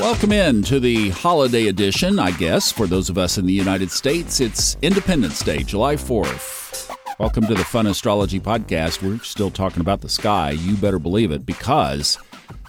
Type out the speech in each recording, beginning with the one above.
Welcome in to the holiday edition, I guess, for those of us in the United States. It's Independence Day, July 4th. Welcome to the Fun Astrology Podcast. We're still talking about the sky. You better believe it, because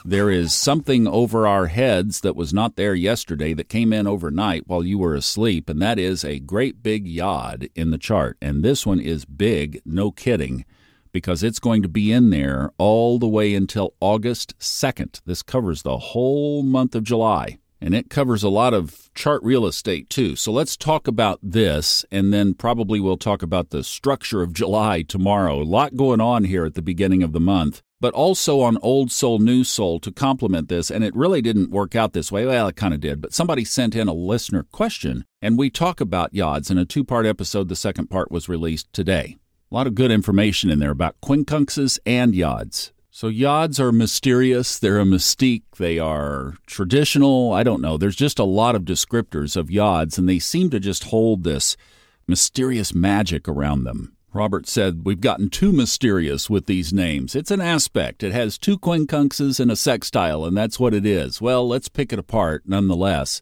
there is something over our heads that was not there yesterday that came in overnight while you were asleep, and that is a great big Yod in the chart. And this one is big, no kidding, because it's going to be in there all the way until August 2nd. This covers the whole month of July, and it covers a lot of chart real estate, too. So let's talk about this, and then probably we'll talk about the structure of July tomorrow. A lot going on here at the beginning of the month, but also on Old Soul, New Soul to complement this, and it really didn't work out this way. Well, it kind of did, but somebody sent in a listener question, and we talk about Yods in a two-part episode. The second part was released today. A lot of good information in there about quincunxes and Yods. So Yods are mysterious. They're a mystique. They are traditional. I don't know. There's just a lot of descriptors of Yods, and they seem to just hold this mysterious magic around them. Robert said, we've gotten too mysterious with these names. It's an aspect. It has two quincunxes and a sextile, and that's what it is. Well, let's pick it apart nonetheless.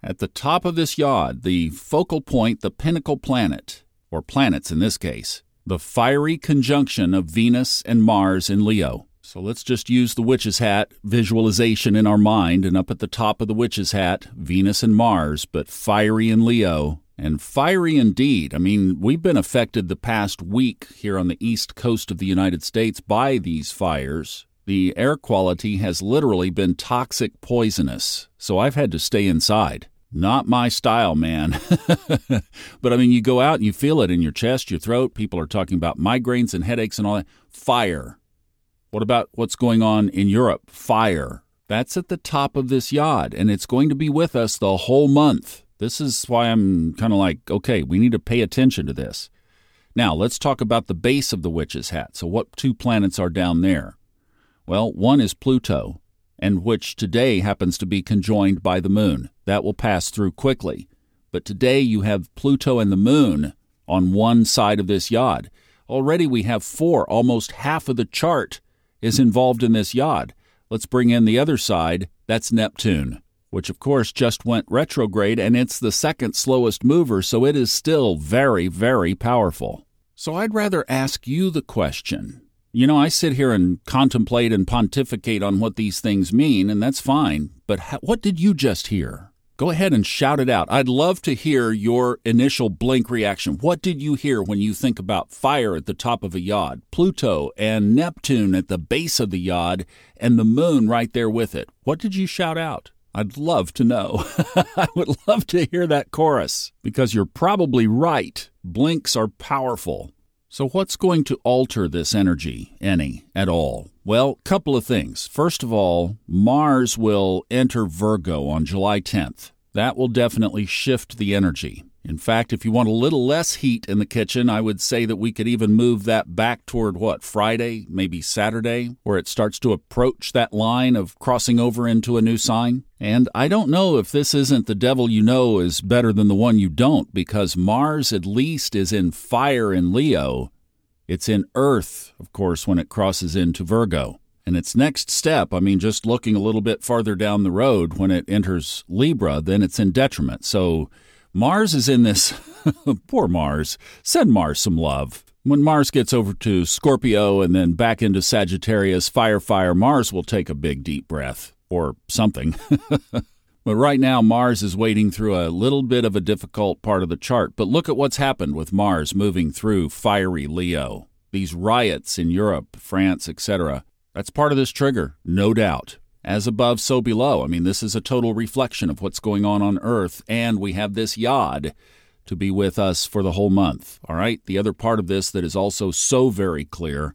At the top of this Yod, the focal point, the pinnacle planet, or planets in this case, the fiery conjunction of Venus and Mars in Leo. So let's just use the witch's hat visualization in our mind, and up at the top of the witch's hat, Venus and Mars, but fiery in Leo, and fiery indeed. I mean, we've been affected the past week here on the east coast of the United States by these fires. The air quality has literally been toxic, poisonous, so I've had to stay inside. Not my style, man. But, I mean, you go out and you feel it in your chest, your throat. People are talking about migraines and headaches and all that. Fire. What about what's going on in Europe? Fire. That's at the top of this Yod, and it's going to be with us the whole month. This is why I'm kind of like, okay, we need to pay attention to this. Now, let's talk about the base of the witch's hat. So what two planets are down there? Well, one is Pluto, and which today happens to be conjoined by the moon. That will pass through quickly. But today you have Pluto and the moon on one side of this Yod. Already we have four. Almost half of the chart is involved in this Yod. Let's bring in the other side. That's Neptune, which of course just went retrograde, and it's the second slowest mover, so it is still very, very powerful. So I'd rather ask you the question. You know, I sit here and contemplate and pontificate on what these things mean, and that's fine. But what did you just hear? Go ahead and shout it out. I'd love to hear your initial blink reaction. What did you hear when you think about fire at the top of a Yod, Pluto and Neptune at the base of the Yod, and the moon right there with it? What did you shout out? I'd love to know. I would love to hear that chorus, because you're probably right. Blinks are powerful. So what's going to alter this energy, any, at all? Well, couple of things. First of all, Mars will enter Virgo on July 10th. That will definitely shift the energy. In fact, if you want a little less heat in the kitchen, I would say that we could even move that back toward, Friday, maybe Saturday, where it starts to approach that line of crossing over into a new sign. And I don't know if this isn't the devil you know is better than the one you don't, because Mars at least is in fire in Leo. It's in Earth, of course, when it crosses into Virgo. And its next step, I mean, just looking a little bit farther down the road, when it enters Libra, then it's in detriment. So Mars is in this, poor Mars, send Mars some love. When Mars gets over to Scorpio and then back into Sagittarius, fire, Mars will take a big deep breath. Or something. But right now, Mars is wading through a little bit of a difficult part of the chart. But look at what's happened with Mars moving through fiery Leo. These riots in Europe, France, etc. That's part of this trigger, no doubt. As above, so below. I mean, this is a total reflection of what's going on Earth. And we have this Yod to be with us for the whole month. All right? The other part of this that is also so very clear.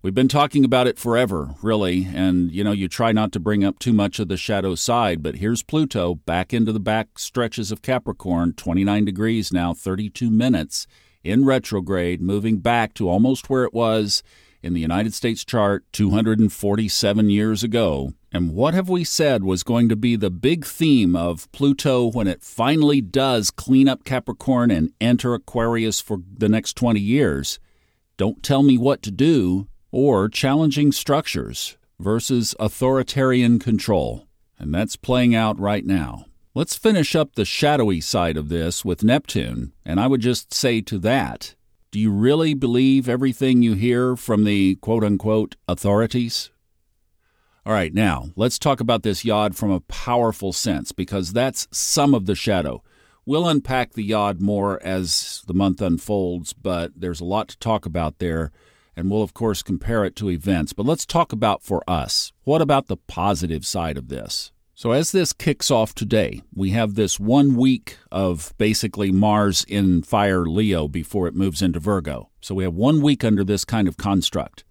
We've been talking about it forever, really, and, you know, you try not to bring up too much of the shadow side, but here's Pluto back into the back stretches of Capricorn, 29 degrees now, 32 minutes, in retrograde, moving back to almost where it was in the United States chart 247 years ago. And what have we said was going to be the big theme of Pluto when it finally does clean up Capricorn and enter Aquarius for the next 20 years? Don't tell me what to do. Or challenging structures versus authoritarian control. and that's playing out right now. Let's finish up the shadowy side of this with Neptune, and I would just say to that, do you really believe everything you hear from the quote-unquote authorities? All right, now, let's talk about this Yod from a powerful sense, because that's some of the shadow. We'll unpack the Yod more as the month unfolds, but there's a lot to talk about there, and we'll, of course, compare it to events. But let's talk about for us. What about the positive side of this? So as this kicks off today, we have this 1 week of basically Mars in fire Leo before it moves into Virgo. So we have 1 week under this kind of construct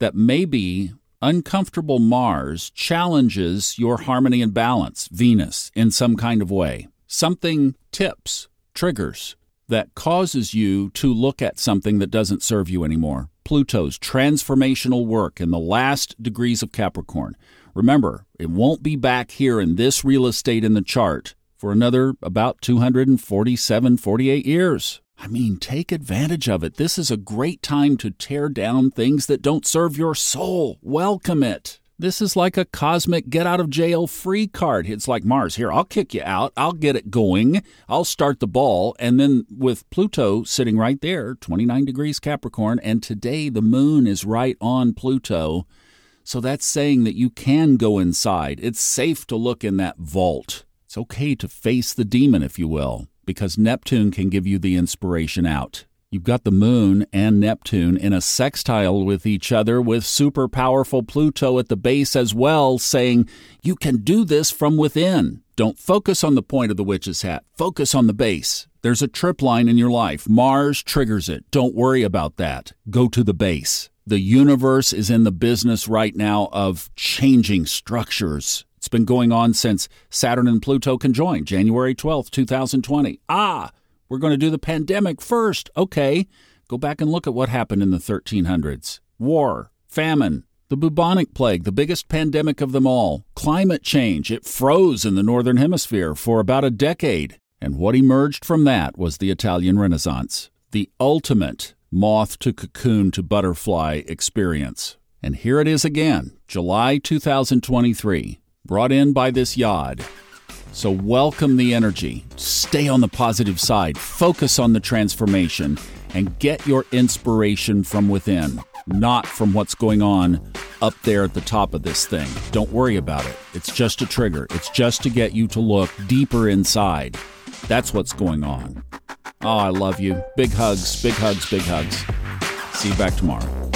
that may be uncomfortable. Mars challenges your harmony and balance, Venus, in some kind of way. Something tips, triggers, that causes you to look at something that doesn't serve you anymore. Pluto's transformational work in the last degrees of Capricorn. Remember, it won't be back here in this real estate in the chart for another about 248 years. I mean, take advantage of it. This is a great time to tear down things that don't serve your soul. Welcome it. This is like a cosmic get-out-of-jail-free card. It's like Mars. Here, I'll kick you out. I'll get it going. I'll start the ball. And then with Pluto sitting right there, 29 degrees Capricorn, and today the moon is right on Pluto. So that's saying that you can go inside. It's safe to look in that vault. It's okay to face the demon, if you will, because Neptune can give you the inspiration out. You've got the moon and Neptune in a sextile with each other with super powerful Pluto at the base as well, saying you can do this from within. Don't focus on the point of the witch's hat. Focus on the base. There's a trip line in your life. Mars triggers it. Don't worry about that. Go to the base. The universe is in the business right now of changing structures. It's been going on since Saturn and Pluto conjoined, January 12th, 2020. We're going to do the pandemic first. Okay, go back and look at what happened in the 1300s. War, famine, the bubonic plague, the biggest pandemic of them all. Climate change, it froze in the northern hemisphere for about a decade. And what emerged from that was the Italian Renaissance, the ultimate moth to cocoon to butterfly experience. And here it is again, July 2023, brought in by this Yod. So welcome the energy, stay on the positive side, focus on the transformation, and get your inspiration from within, not from what's going on up there at the top of this thing. Don't worry about it. It's just a trigger. It's just to get you to look deeper inside. That's what's going on. Oh, I love you. Big hugs, big hugs, big hugs. See you back tomorrow.